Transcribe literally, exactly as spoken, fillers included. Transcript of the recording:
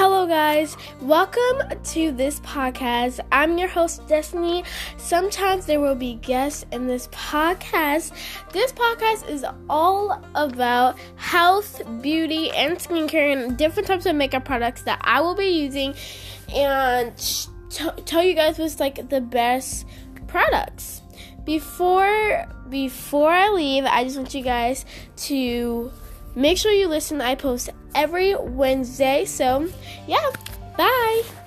Hello guys, welcome to this podcast. I'm your host Destiny. Sometimes there will be guests in this podcast. This podcast is all about health, beauty, and skincare and different types of makeup products that I will be using and t- tell you guys what's like the best products. Before before I leave, I just want you guys to make sure you listen. I post every Wednesday. So, yeah. Bye.